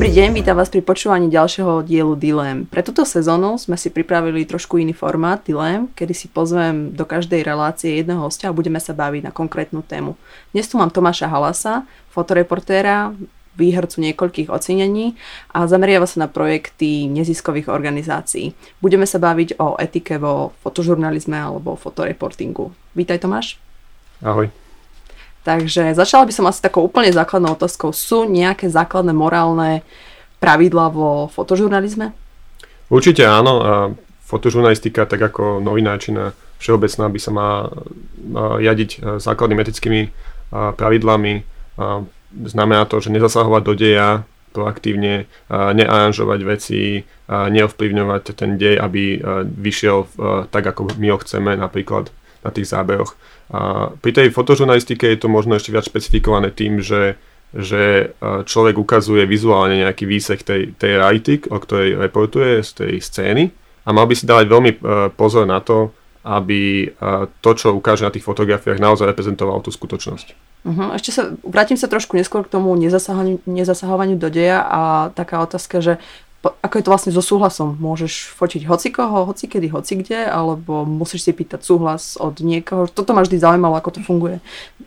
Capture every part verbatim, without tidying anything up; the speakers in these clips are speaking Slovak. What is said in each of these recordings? Dobrý deň, vítam vás pri počúvaní ďalšieho dielu Dilem. Pre túto sezónu sme si pripravili trošku iný formát Dilem, kedy si pozvem do každej relácie jedného hostia a budeme sa baviť na konkrétnu tému. Dnes tu mám Tomáša Halása, fotoreportéra, výhercu niekoľkých ocenení a zameriava sa na projekty neziskových organizácií. Budeme sa baviť o etike vo fotožurnalizme alebo fotoreportingu. Vítaj, Tomáš. Ahoj. Takže začala by som asi takou úplne základnou otázkou. Sú nejaké základné morálne pravidlá vo fotožurnalizme? Určite áno. A fotožurnalistika, tak ako novináčina všeobecná, by sa má riadiť základnými etickými pravidlami. Znamená to, že nezasahovať do deja proaktívne, nearanžovať veci, neovplyvňovať ten dej, aby vyšiel tak, ako my ho chceme, napríklad na tých záberoch. A pri tej fotožurnalistike je to možno ešte viac špecifikované tým, že, že človek ukazuje vizuálne nejaký výsek tej, tej reality, o ktorej reportuje, z tej scény, a mal by si dávať veľmi pozor na to, aby to, čo ukáže na tých fotografiách, naozaj reprezentovalo tú skutočnosť. Uh-huh. Ešte sa vrátim sa trošku neskôr k tomu nezasahovaniu, nezasahovaniu do deja a taká otázka, že ako je to vlastne so súhlasom? Môžeš fotiť hocikoho, hocikedy, hocikde, alebo musíš si pýtať súhlas od niekoho? Toto ma vždy zaujímalo, ako to funguje.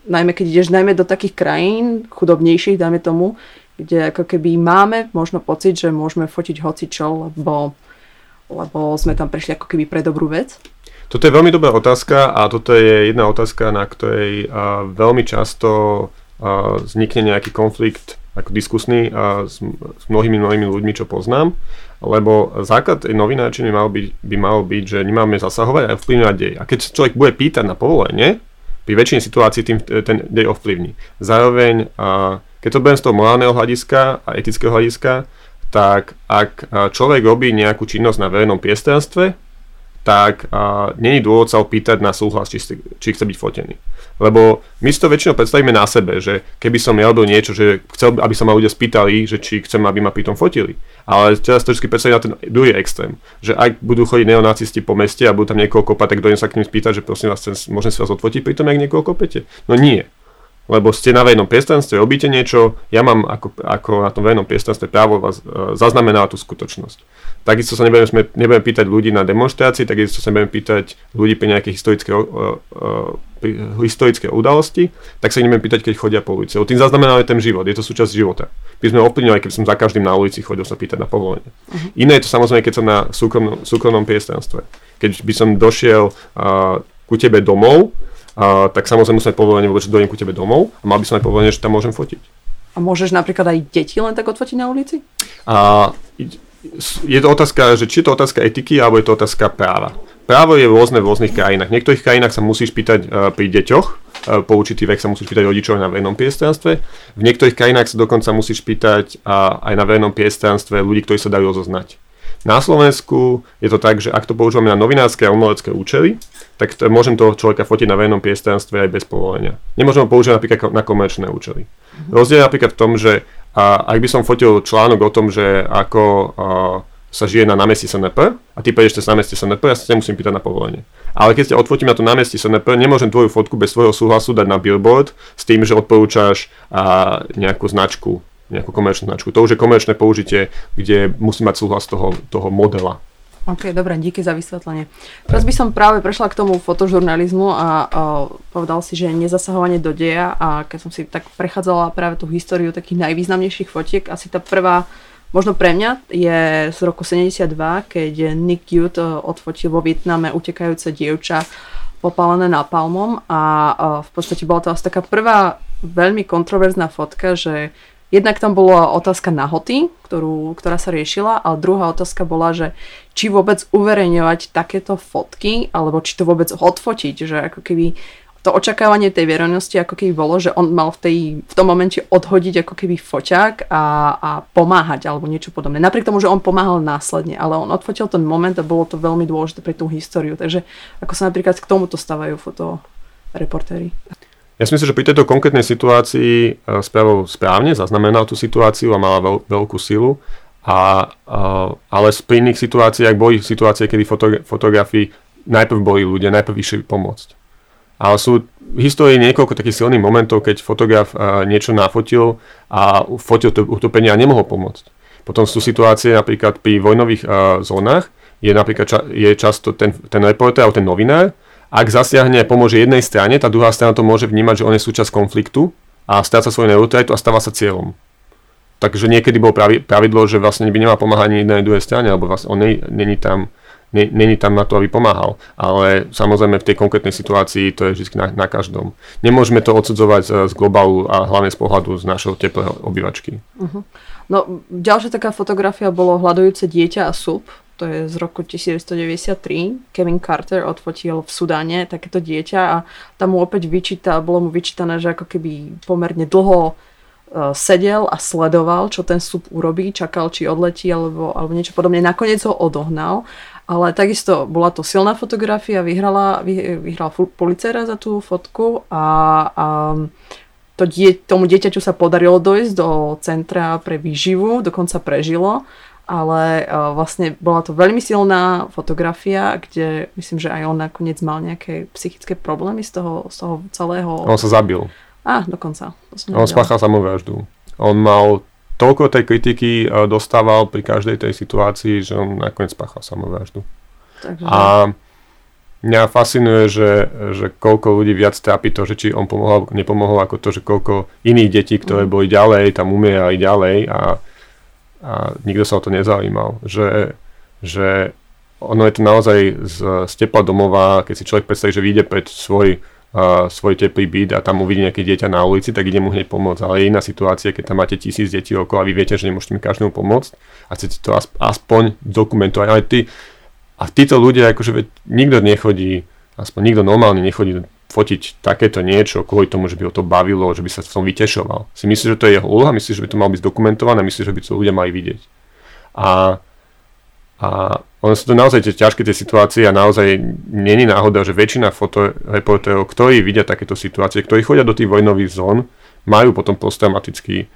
Najmä keď ideš najmä do takých krajín, chudobnejších, dajme tomu, kde ako keby máme možno pocit, že môžeme fotiť hocičo, lebo, lebo sme tam prišli ako keby pre dobrú vec. Toto je veľmi dobrá otázka a toto je jedna otázka, na ktorej uh, veľmi často uh, vznikne nejaký konflikt ako diskusný a s, s mnohými mnohými ľuďmi, čo poznám, lebo základ novinárčiny mal byť, by mal byť, že nemáme zasahovať a ovplyvňovať dej. A keď človek bude pýtať na povolenie, pri väčšine situácií tým, ten dej ovplyvní. Zároveň, a keď to budem z toho morálneho hľadiska a etického hľadiska, tak ak človek robí nejakú činnosť na verejnom priestranstve, tak není dôvod sa opýtať na súhlas, či, či chce byť fotený. Lebo my si to väčšinou predstavíme na sebe, že keby som ja robil niečo, že chcel, aby sa ma ľudia spýtali, že či chcem, aby ma pritom fotili. Ale teraz to vždy predstavím na ten druhý extrém, že ak budú chodiť neonacisti po meste a budú tam niekoho kopať, tak dojdem sa k ním spýtať, že prosím vás, chcem, môžem si vás odfotiť pritom, ak niekoho kopete? No nie. Lebo ste na verejnom priestranstve, robíte niečo, ja mám ako, ako na tom verejnom priestranstve právo vás e, zaznamená tú skutočnosť. Takisto sa nebudeme, nebudeme pýtať ľudí na demonstrácii, takisto sa nebudeme pýtať ľudí pri nejakej historické, e, e, historické udalosti, tak sa nebudeme pýtať, keď chodia po ulici. Lebo tým zaznamenáme ten život, je to súčasť života. My sme ovplyvňovali, keby som za každým na ulici chodil sa pýtať na povolenie. Uh-huh. Iné je to samozrejme, keď som na súkromnom, súkromnom priestranstve. Keď by som došiel e, ku tebe domov, Uh, tak samozrejme musím mať povolenie, vôbec dojdem ku tebe domov a mal by som mať povolenie, že tam môžem fotiť. A môžeš napríklad aj deti len tak odfotiť na ulici? Uh, je to otázka, že či je to otázka etiky, alebo je to otázka práva. Právo je rôzne v rôznych krajinách. V niektorých krajinách sa musíš pýtať uh, pri deťoch, uh, po určitý vek sa musíš pýtať rodičov na verejnom priestranstve. V niektorých krajinách sa dokonca musíš pýtať uh, aj na verejnom priestranstve ľudí, ktorí sa dajú rozoznať. Na Slovensku je to tak, že ak to používame na novinárske a umelecké účely, tak to, môžem toho človeka fotiť na verejnom priestranstve aj bez povolenia. Nemôžem ho používať napríklad na komerčné účely. Mm-hmm. Rozdiel je napríklad v tom, že a, ak by som fotil článok o tom, že ako a, sa žije na námestí es en pé a ty prídeš cez námestie es en pé, ja sa nemusím pýtať na povolenie. Ale keď ťa odfotím na to námestie es en pé, nemôžem tvoju fotku bez svojho súhlasu dať na billboard s tým, že odporúčaš a, nejakú značku. nejakú komerčnú značku. To už je komerčné použitie, kde musí mať súhlas toho, toho modela. OK, dobré, díky za vysvetlenie. Teraz by som práve prešla k tomu fotožurnalizmu a o, povedal si, že nezasahovanie do deja, a keď som si tak prechádzala práve tú históriu takých najvýznamnejších fotiek, asi tá prvá, možno pre mňa, je z roku sedemdesiatdva, keď Nick Ut odfotil vo Vietname utekajúce dievča popálené napalmom a o, v podstate bola to asi taká prvá veľmi kontroverzná fotka, že jednak tam bola otázka nahoty, ktorú, ktorá sa riešila, a druhá otázka bola, že či vôbec uverejňovať takéto fotky, alebo či to vôbec odfotiť, že ako keby to očakávanie tej verejnosti ako keby bolo, že on mal v, tej, v tom momente odhodiť ako keby foťák a, a pomáhať, alebo niečo podobné. Napriek tomu, že on pomáhal následne, ale on odfotil ten moment a bolo to veľmi dôležité pre tú históriu. Takže ako sa napríklad k tomuto stavajú fotoreportéri. Ja si myslím, že pri tejto konkrétnej situácii spravil správne, zaznamenal tú situáciu a mala veľ, veľkú silu, a, a, ale pri iných situáciách boli situácie, kedy fotogra- fotografii najprv boli ľudia, najprv išli pomôcť. Ale sú v histórii niekoľko takých silných momentov, keď fotograf a, niečo nafotil a fotil to utopenie a nemohol pomôcť. Potom sú situácie napríklad pri vojnových uh, zónach, je napríklad ča- je často ten, ten reportér alebo ten novinár, ak zasiahne, pomôže jednej strane, tá druhá strana to môže vnímať, že on je súčasť konfliktu a stráca svoju neutralitu a stáva sa cieľom. Takže niekedy bolo pravidlo, že vlastne by nemal pomáhať ani jednej druhej strane, alebo vlastne on není tam, není tam na to, aby pomáhal. Ale samozrejme v tej konkrétnej situácii to je vždy na, na každom. Nemôžeme to odsudzovať z, z globálu a hlavne z pohľadu z našej teplej obývačky. Uh-huh. No, ďalšia taká fotografia bolo Hľadujúce dieťa a sup. To je z roku devätnásťstodeväťdesiattri. Kevin Carter odfotil v Sudáne takéto dieťa a tam mu opäť vyčíta, bolo mu vyčítané, že ako keby pomerne dlho sedel a sledoval, čo ten sup urobí, čakal, či odletí alebo, alebo niečo podobne. Nakoniec ho odohnal, ale takisto bola to silná fotografia, vyhrala, vy, vyhral Pulitzera za tú fotku a, a to die, tomu dieťaťu sa podarilo dojsť do centra pre výživu, dokonca prežilo. Ale vlastne bola to veľmi silná fotografia, kde myslím, že aj on nakoniec mal nejaké psychické problémy z toho, z toho celého... On sa zabil. Á, dokonca. On spáchal samovraždu. On mal toľko tej kritiky, dostával pri každej tej situácii, že on nakoniec spáchal samovraždu. Takže... A mňa fascinuje, že, že koľko ľudí viac trápi to, že či on pomohol, nepomohol, ako to, že koľko iných detí, ktoré boli ďalej, tam umierali ďalej a a nikto sa o to nezaujímal, že, že ono je to naozaj z, z tepla domova, keď si človek predstaví, že vyjde pred svoj, uh, svoj teplý byt a tam uvidí nejaké dieťa na ulici, tak ide mu hneď pomôcť, ale je iná situácia, keď tam máte tisíc detí okolo a vy viete, že nemôžete mi každému pomôcť a chcete to aspoň dokumentovať, ale ty, a títo ľudia, akože nikto nechodí, aspoň nikto normálne nechodí fotiť takéto niečo, kvôli tomu, že by ho to bavilo, že by sa v tom vytešoval. Si myslíš, že to je jeho úloha? Myslíš, že by to malo byť zdokumentované? Myslíš, že by to ľudia mali vidieť? A, a ono sú to naozaj tie ťažké tie situácie a naozaj nie je náhoda, že väčšina fotoreportérov, ktorí vidia takéto situácie, ktorí chodia do tých vojnových zón, majú potom posttraumatické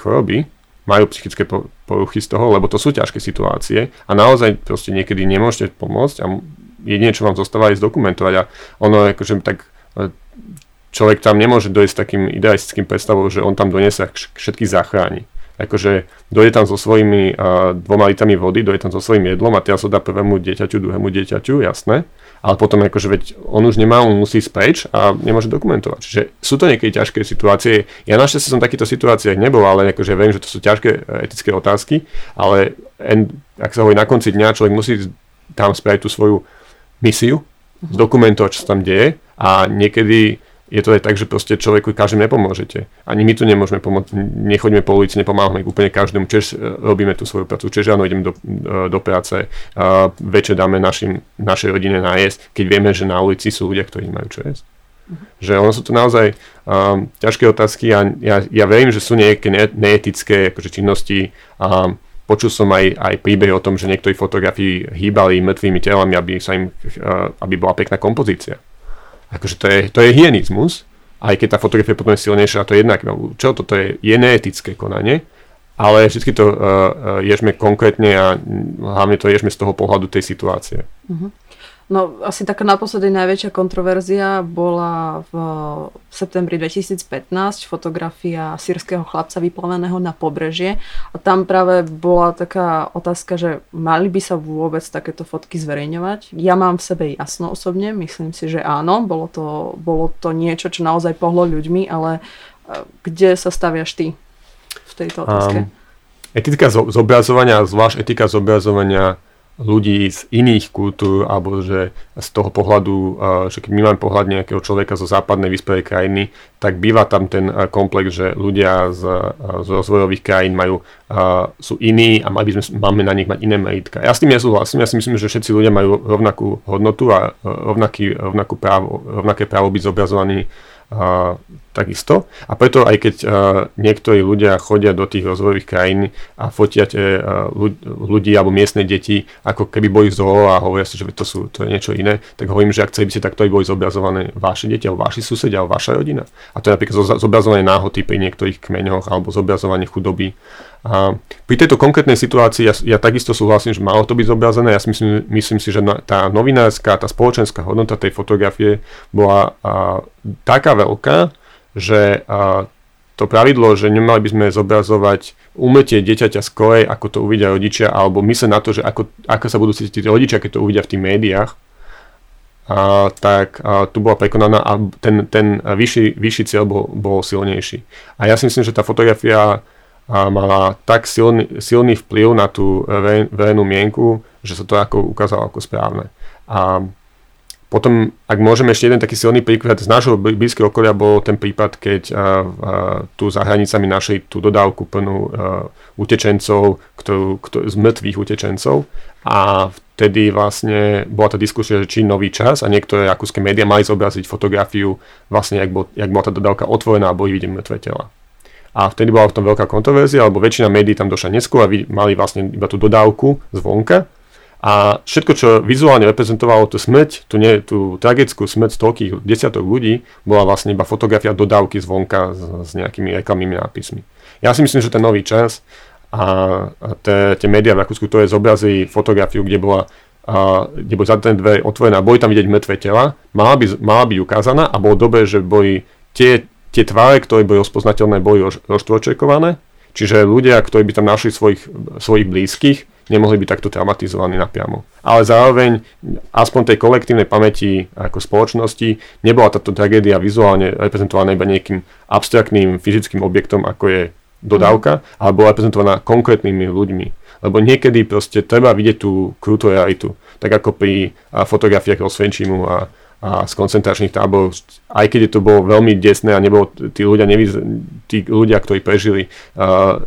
choroby, majú psychické poruchy z toho, lebo to sú ťažké situácie a naozaj proste niekedy nemôžete pomôcť a jedine, čo vám zostáva, je zdokumentovať a ono akože tak človek tam nemôže dojsť takým idealistickým predstavom, že on tam donesie a všetkých zachráni. Akože dojde tam so svojimi uh, dvoma litrami vody, dojde tam so svojím jedlom a teraz ho dá prvému dieťaťu, druhému dieťaťu, jasné. Ale potom akože veď on už nemá, on musí ísť preč a nemôže dokumentovať. Čiže sú to niekedy ťažké situácie. Ja našťastie som v takýchto situáciách nebol, ale akože viem, že to sú ťažké etické otázky, ale en, ak sa hovorí na konci dňa, človek musí tam spraviť tú svoju misiu, zdokumentovať, čo sa tam deje a niekedy je to aj tak, že proste človeku každým nepomôžete. Ani my tu nemôžeme pomôcť, nechoďme po ulici, nepomáhame úplne každému, čiže robíme tú svoju prácu, čiže áno, ideme do, do práce, uh, večer dáme našim, našej rodine nájsť, keď vieme, že na ulici sú ľudia, ktorí majú čo jesť. Uh-huh. Že ono sú to naozaj um, ťažké otázky a ja, ja verím, že sú nejaké ne- neetické akože činnosti a um, počul som aj, aj príbeh o tom, že niektorí fotografii hýbali mŕtvými telami, aby, sa im, uh, aby bola pekná kompozícia. Akože to je, to je hyenizmus, aj keď tá fotografia potom je silnejšia, to je jednak, čo toto je, je neetické konanie, ale vždy to uh, ježme konkrétne a hlavne to ježme z toho pohľadu tej situácie. Uh-huh. No asi taká naposledy najväčšia kontroverzia bola v, v septembri dvetisícpätnásť fotografia sýrskeho chlapca vyplaveného na pobrežie a tam práve bola taká otázka, že mali by sa vôbec takéto fotky zverejňovať. Ja mám v sebe jasno osobne, myslím si, že áno, bolo to, bolo to niečo, čo naozaj pohlo ľuďmi, ale kde sa staviaš ty v tejto otázke? Um, etika zo- zobrazovania, zvlášť etika zobrazovania ľudí z iných kultúr, alebo že z toho pohľadu, že keď my máme pohľad nejakého človeka zo západnej vyspelej krajiny, tak býva tam ten komplex, že ľudia z, z rozvojových krajín majú, sú iní a mali by sme, máme na nich mať iné meritka. Ja s tým nesúhlasím, ja si myslím, že všetci ľudia majú rovnakú hodnotu a rovnaký, rovnakú právo, rovnaké právo byť zobrazovaní Uh, takisto. A preto aj keď uh, niektorí ľudia chodia do tých rozvojových krajín a fotia tie, uh, ľudí alebo miestne deti, ako keby boli zoo a hovoria si, že to, sú, to je niečo iné, tak hovorím, že ak chceli by ste takto, aby boli zobrazované vaše deti alebo vaši susedia alebo vaša rodina. A to je napríklad zo, zobrazovanie náhoty pri niektorých kmeňoch alebo zobrazovanie chudoby. A pri tejto konkrétnej situácii ja, ja takisto súhlasím, že malo to byť zobrazené. Ja si myslím, myslím si, že tá novinárska, tá spoločenská hodnota tej fotografie bola a, taká veľká, že a, to pravidlo, že nemali by sme zobrazovať úmrtie dieťaťa skorej, ako to uvidia rodičia, alebo mysle na to, že ako, ako sa budú cítiť rodičia, keď to uvidia v tých médiách, a, tak a, tu bola prekonaná a ten, ten vyšší, vyšší cieľ bol, bol silnejší. A ja si myslím, že tá fotografia mala tak silný, silný vplyv na tú verejnú mienku, že sa to ako ukázalo ako správne. A potom, ak môžeme, ešte jeden taký silný príklad z nášho blízkeho okolia bol ten prípad, keď a, a, tu za hranicami našli tú dodávku plnú a, utečencov, ktorú, ktorú, z mŕtvych utečencov. A vtedy vlastne bola tá diskusia, že či nový čas a niektoré rakúske médiá mali zobraziť fotografiu, vlastne, jak, bol, jak bola tá dodávka otvorená a boli vidieť mŕtve tela. A vtedy bola v tom veľká kontroverzia, alebo väčšina médií tam došla neskôr a mali vlastne iba tú dodávku zvonka. A všetko, čo vizuálne reprezentovalo tú smrť, tú, nie, tú tragickú smrť toľkých desiatok ľudí, bola vlastne iba fotografia dodávky zvonka s, s nejakými reklamnými nápismi. Ja si myslím, že ten nový čas a, a tie médiá v Rakúsku, ktoré zobrazili fotografiu, kde bola a, kde boli zadné dvere otvorená, boli tam vidieť mŕtve tela, mala by, mala byť ukázaná a bolo dobré, že boli tie Tie tváre, ktoré boli rozpoznateľné, boli rož, roštvorčekované, čiže ľudia, ktorí by tam našli svojich, svojich blízkych, nemohli byť takto traumatizovaní napriamo. Ale zároveň, aspoň tej kolektívnej pamäti ako spoločnosti, nebola táto tragédia vizuálne reprezentovaná iba nejakým abstraktným fyzickým objektom, ako je dodávka, ale bola reprezentovaná konkrétnymi ľuďmi. Lebo niekedy proste treba vidieť tú krutú realitu, tak ako pri fotografiách Osvienčimu a a z koncentračných táborov, aj keď to bolo veľmi desné a nebolo, tí ľudia, nevyz, tí ľudia ktorí prežili, uh,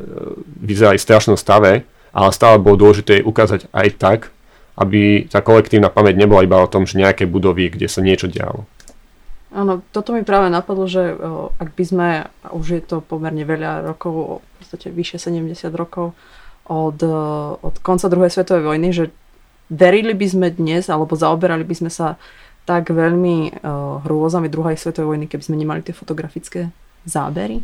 vyzerali v strašnom stave, ale stále bolo dôležité ukázať aj tak, aby tá kolektívna pamäť nebola iba o tom, že nejaké budovy, kde sa niečo dialo. Áno, toto mi práve napadlo, že uh, ak by sme, už je to pomerne veľa rokov, v podstate vyše sedemdesiat rokov od, uh, od konca druhej svetovej vojny, že verili by sme dnes, alebo zaoberali by sme sa tak veľmi uh, hrôzami druhej svetovej vojny, keby sme nemali tie fotografické zábery.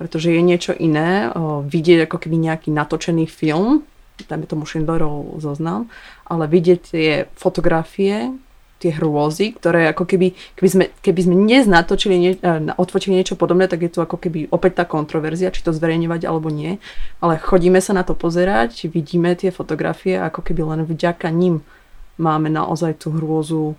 Pretože je niečo iné uh, vidieť ako keby nejaký natočený film, tam je tomu Schindlerov zoznam, ale vidieť tie fotografie, tie hrôzy, ktoré ako keby, keby sme, keby sme dnes natočili, nie, uh, odfočili niečo podobné, tak je to ako keby opäť tá kontroverzia, či to zverejňovať alebo nie. Ale chodíme sa na to pozerať, vidíme tie fotografie, ako keby len vďaka nim máme naozaj tú hrôzu,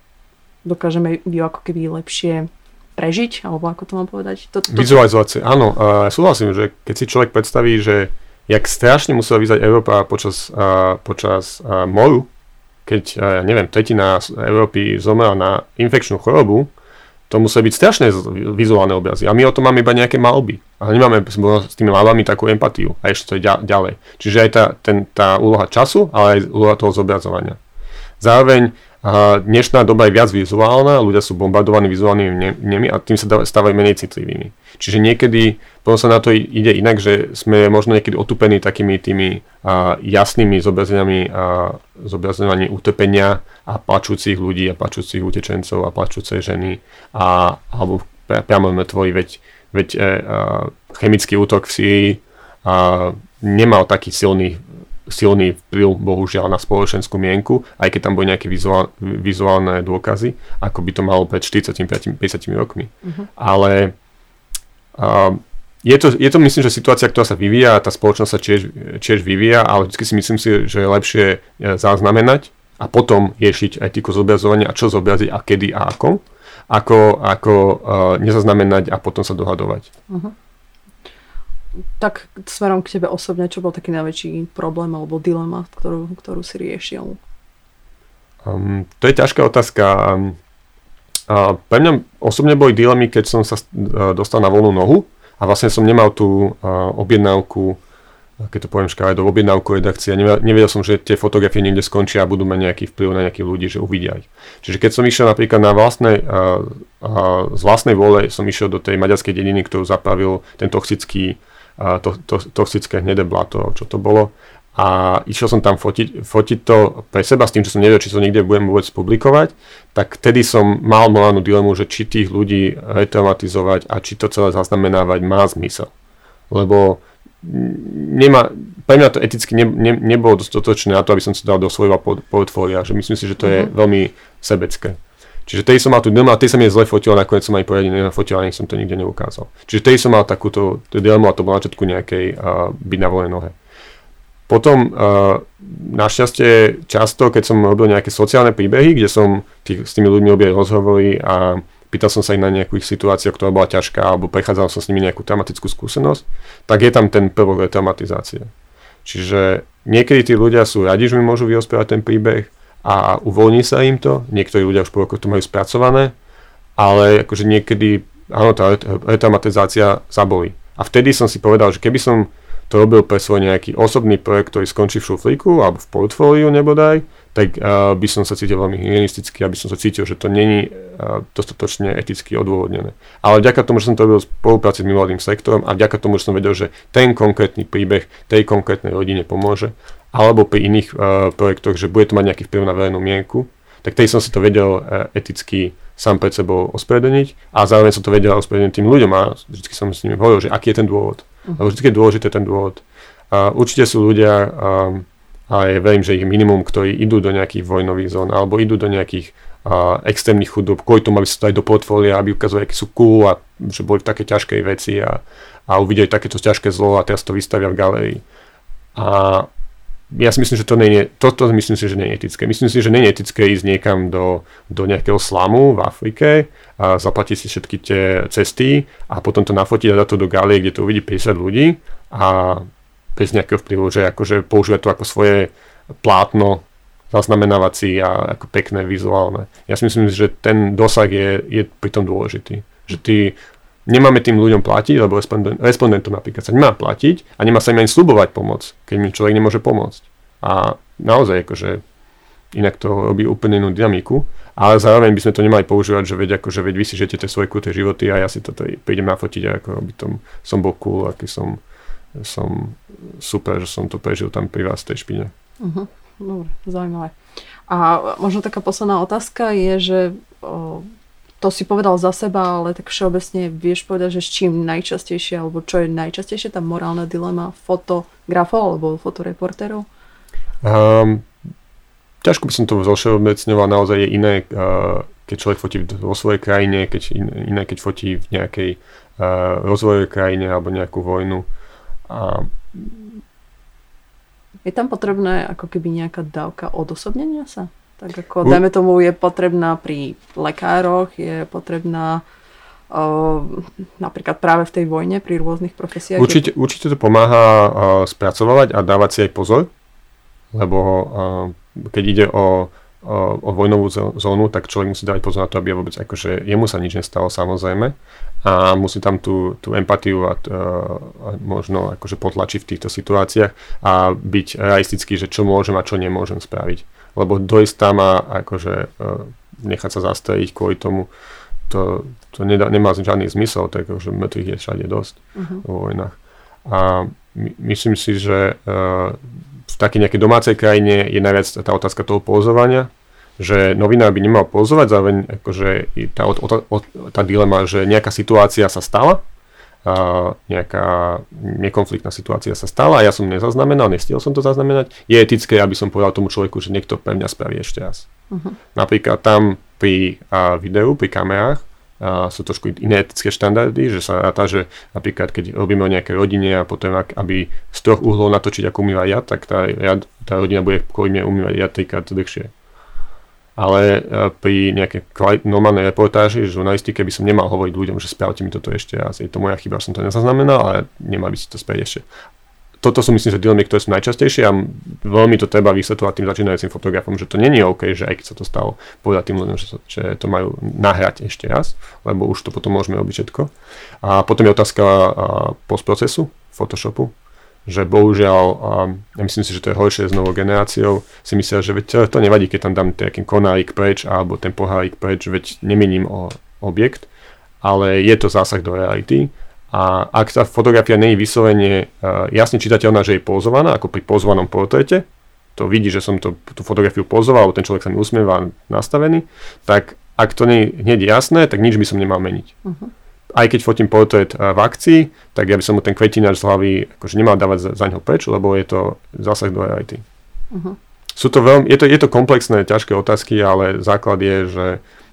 dokážeme ju ako keby lepšie prežiť, alebo ako to mám povedať? To, to... Vizualizácie, áno. Uh, súhlasím, že keď si človek predstaví, že jak strašne musela vyzerať Európa počas, uh, počas uh, moru, keď, uh, ja neviem, tretina Európy zomrela na infekčnú chorobu, to musí byť strašné vizuálne obrazy. A my o tom máme iba nejaké malby. Ale nemáme s tými malbami takú empatiu. A ešte to je ďalej. Čiže aj tá, ten, tá úloha času, ale aj úloha toho zobrazovania. Zároveň a dnešná doba je viac vizuálna, ľudia sú bombardovaní vizuálnymi vnemi a tým sa stávajú menej citlivými. Čiže niekedy, potom sa na to ide inak, že sme možno niekedy otupení takými tými a, jasnými zobrazeniami a zobrazňovaní utrpenia a plačúcich ľudí a plačúcich utečencov a plačúcej ženy a, alebo priamo mŕtvoly, veď, veď e, a, chemický útok v Sýrii a, nemal taký silný silný vplyv, bohužiaľ, na spoločenskú mienku, aj keď tam boli nejaké vizuál, vizuálne dôkazy, ako by to malo pred štyridsiatimi, päťdesiatimi rokmi. Uh-huh. Ale uh, je, to, je to, myslím, že situácia, ktorá sa vyvíja, tá spoločnosť sa tiež, tiež vyvíja, ale vždy si myslím si, že je lepšie zaznamenať a potom riešiť etiku zobrazovania a čo zobraziť a kedy a ako, ako, ako uh, nezaznamenať a potom sa dohadovať. Uh-huh. Tak smerom k tebe osobne, čo bol taký najväčší problém alebo dilema, ktorú, ktorú si riešil? Um, to je ťažká otázka. Uh, pre mňa osobne boli dilemy, keď som sa uh, dostal na voľnú nohu a vlastne som nemal tú uh, objednávku, keď to poviem škále, do objednávku redakcie. Nevedel, nevedel som, že tie fotografie niekde skončia a budú mať nejaký vplyv na nejakých ľudí, že uvidia ich. Čiže keď som išiel napríklad na vlastnej, uh, uh, z vlastnej vôle, som išiel do tej maďarskej dediny, ktorú zapravil ten toxický a to, to, toxické hnedé blato, čo to bolo. A išiel som tam fotiť, fotiť to pre seba s tým, že som nevedel, či to niekde budem vôbec publikovať, tak vtedy som mal morálnu dilemu, že či tých ľudí retraumatizovať a či to celé zaznamenávať má zmysel. Lebo nemá, pre mňa to eticky ne, ne, nebolo dostatočné na to, aby som to dal do svojho portfólia, že myslím si, že to je veľmi sebecké. Čiže tej som mal tú dilemu a tej sa mi zle fotil, nakoniec som aj poriadne nefotil a nech som to nikde neukázal. Čiže tej som mal takúto dilemu a to bolo na začiatku nejakej uh, byť na voľnej nohe. Potom uh, našťastie často, keď som robil nejaké sociálne príbehy, kde som tých, s tými ľuďmi robil rozhovory a pýtal som sa ich na nejakú ich situáciu, ktorá bola ťažká, alebo prechádzal som s nimi nejakú traumatickú skúsenosť, tak je tam ten prvok traumatizácie. Čiže niekedy tí ľudia sú radi, že mi môžu vyrozprávať ten príbeh a uvoľní sa im to. Niektorí ľudia už po rokoch to majú spracované, ale akože niekedy, áno, tá retraumatizácia zabolí. A vtedy som si povedal, že keby som to robil pre svoj nejaký osobný projekt, ktorý skončí v šuflíku alebo v portfóliu nebodaj, tak uh, by som sa cítil veľmi hygienisticky, aby som sa cítil, že to není uh, dostatočne eticky odôvodnené. Ale vďaka tomu, že som to robil v spolupráci s mimovládnym sektorom a vďaka tomu, že som vedel, že ten konkrétny príbeh tej konkrétnej rodine pomôže, alebo pri iných uh, projektoch, že bude to mať nejaký vplyv na verejnú mienku, tak tej som si to vedel uh, eticky sám pred sebou ospravedlniť a zároveň som to vedel ospravedlniť tým ľuďom a vždy som s nimi hovoril, že aký je ten dôvod. Uh-huh. Vždy je dôležité ten dôvod. Uh, určite sú ľudia... Um, a ja verím, že ich minimum, ktorí idú do nejakých vojnových zón alebo idú do nejakých uh, extrémnych chudob, kvôli tomu, aby sa dali do portfólia, aby ukázali, aký sú cool a že boli v také ťažkej veci a, a uvideli takéto ťažké zlo a teraz to vystavia v galérii. A ja si myslím, že to nie, toto myslím si, že nie je etické. Myslím si, že nie je etické ísť niekam do, do nejakého slamu v Afrike a zaplatiť si všetky tie cesty a potom to nafotiť a dať to do galérie, kde to uvidí päťdesiat ľudí a bez nejakého vplyvu, že akože používať to ako svoje plátno zaznamenávací a ako pekné vizuálne. Ja si myslím, že ten dosah je, je pritom dôležitý. Že ty, nemáme tým ľuďom platiť, lebo respondent, respondentom napríklad sa nemá platiť a nemá sa im ani sľubovať pomoc, keď mi človek nemôže pomôcť. A naozaj akože inak to robí úplne inú dynamiku, ale zároveň by sme to nemali používať, že veď, akože, veď vy si žijete tie svoje kruté životy a ja si to prídem nafotiť a ako by tom som bol cool, aký som som super, že som to prežil tam pri vás v tej špine. Uh-huh. Dobre, zaujímavé. A možno taká posledná otázka je, že o, to si povedal za seba, ale tak všeobecne vieš povedať, že s čím najčastejšie, alebo čo je najčastejšie tá morálna dilema fotografov alebo fotoreportérov? Um, ťažko by som to všeobecňoval, naozaj je iné, uh, keď človek fotí vo svojej krajine, keď in, iné, keď fotí v nejakej uh, rozvojovej krajine alebo nejakú vojnu. A... Je tam potrebné ako keby nejaká dávka odosobnenia sa? Tak ako, dajme tomu, je potrebná pri lekároch, je potrebná uh, napríklad práve v tej vojne, pri rôznych profesiách. Určite, je... určite to pomáha uh, spracovávať a dávať si aj pozor, lebo uh, keď ide o, o, o vojnovú zónu, tak človek musí dávať pozor na to, aby je vôbec, akože jemu sa nič nestalo, samozrejme. A musí tam tú, tú empatiu a, a možno akože potlačiť v týchto situáciách a byť realistický, že čo môžem a čo nemôžem spraviť. Lebo dojsť tam a akože nechať sa zastreliť kvôli tomu, to, to nedá, nemá žiadny zmysel, takže mŕtvych je všade dosť uh-huh. vo vojnách. A my, myslím si, že v takej nejakej domácej krajine je najviac tá otázka toho pozovania, že novinár by nemal pozovať, zároveň akože tá, tá, tá dilema, že nejaká situácia sa stala, a nejaká nekonfliktná situácia sa stala a ja som nezaznamenal, nestiel som to zaznamenať, je etické, aby som povedal tomu človeku, že niekto pre mňa spraví ešte raz. Uh-huh. Napríklad tam pri a, videu, pri kamerách a, sú trošku iné etické štandardy, že sa ráta, že napríklad keď robíme o nejakej rodine a potom aby z troch uhlov natočiť, ako umýva jad, tak tá, jad, tá rodina bude kvôli mne umývať jad trikrát dlhšie. Ale pri nejakej normálnej reportáži, žurnalistike by som nemal hovoriť ľuďom, že správte mi toto ešte raz. Je to moja chyba, že som to nezaznamenal, ale nemal by si to spraviť ešte. Toto sú myslím, že dilemy, ktoré sú najčastejšie a veľmi to treba vysvetľovať tým začínajúcim fotografom, že to nie je OK, že aj keď sa to stalo, povedať tým ľuďom, že, sa, že to majú nahrať ešte raz, lebo už to potom môžeme robiť všetko. A potom je otázka postprocesu, Photoshopu. Že bohužiaľ, ja myslím si, že to je horšie s novou generáciou, si myslia, že veď to nevadí, keď tam dám nejaký konárik preč alebo ten pohárik preč, veď nemením o objekt, ale je to zásah do reality a ak tá fotografia nie je vyslovene jasne čitateľná, že je pozovaná, ako pri pozvanom portréte, to vidí, že som to, tú fotografiu pozoval, alebo ten človek sa mi usmieva nastavený, tak ak to nie je hneď jasné, tak nič by som nemal meniť. Uh-huh. Aj keď fotím portrét v akcii, tak ja by som mu ten kvetinač z hlavy akože nemal dávať za, za ňoho preč, lebo je to zásah do reality. Uh-huh. Sú to veľmi, je to, je to komplexné, ťažké otázky, ale základ je, že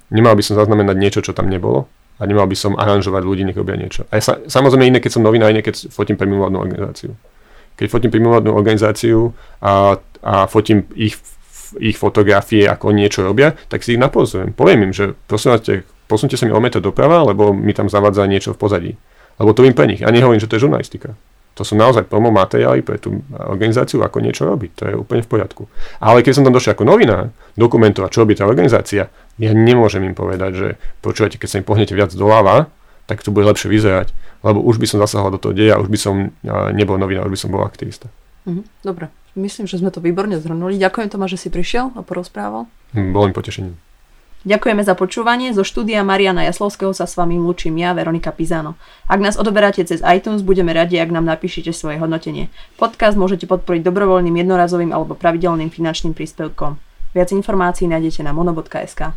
nemal by som zaznamenať niečo, čo tam nebolo, a nemal by som aranžovať ľudí, nech robia niečo. A sa, samozrejme iné, keď som novinár, iné, keď fotím pre mimovládnu organizáciu. Keď fotím pre mimovládnu organizáciu a, a fotím ich, ich fotografie, ako niečo robia, tak si ich napozorím. Poviem im, že prosím vás, posunte sa mi o meter doprava, lebo mi tam zavádza niečo v pozadí. Lebo to vím pre nich. A nehovorím, že to je žurnalistika. To sú naozaj promo materiály pre tú organizáciu, ako niečo robiť. To je úplne v poriadku. Ale keď som tam došiel ako novinár dokumentovať, čo robí tá organizácia, ja nemôžem im povedať, že počúvate, keď sa im pohnete viac doľava, tak to bude lepšie vyzerať. Lebo už by som zasahoval do toho deja, už by som nebol novinár, už by som bol aktivista. Mhm, dobre. Myslím, že sme to výborne zhrnuli. Ďakujem, Tomáš, že si prišiel a porozprával. Bolo mi potešením. Ďakujeme za počúvanie. Zo štúdia Mariana Jaslovského sa s vami lúčim ja, Veronika Pizano. Ak nás odoberáte cez iTunes, budeme radi, ak nám napíšete svoje hodnotenie. Podcast môžete podporiť dobrovoľným, jednorazovým alebo pravidelným finančným príspevkom. Viac informácií nájdete na mono bodka es ká.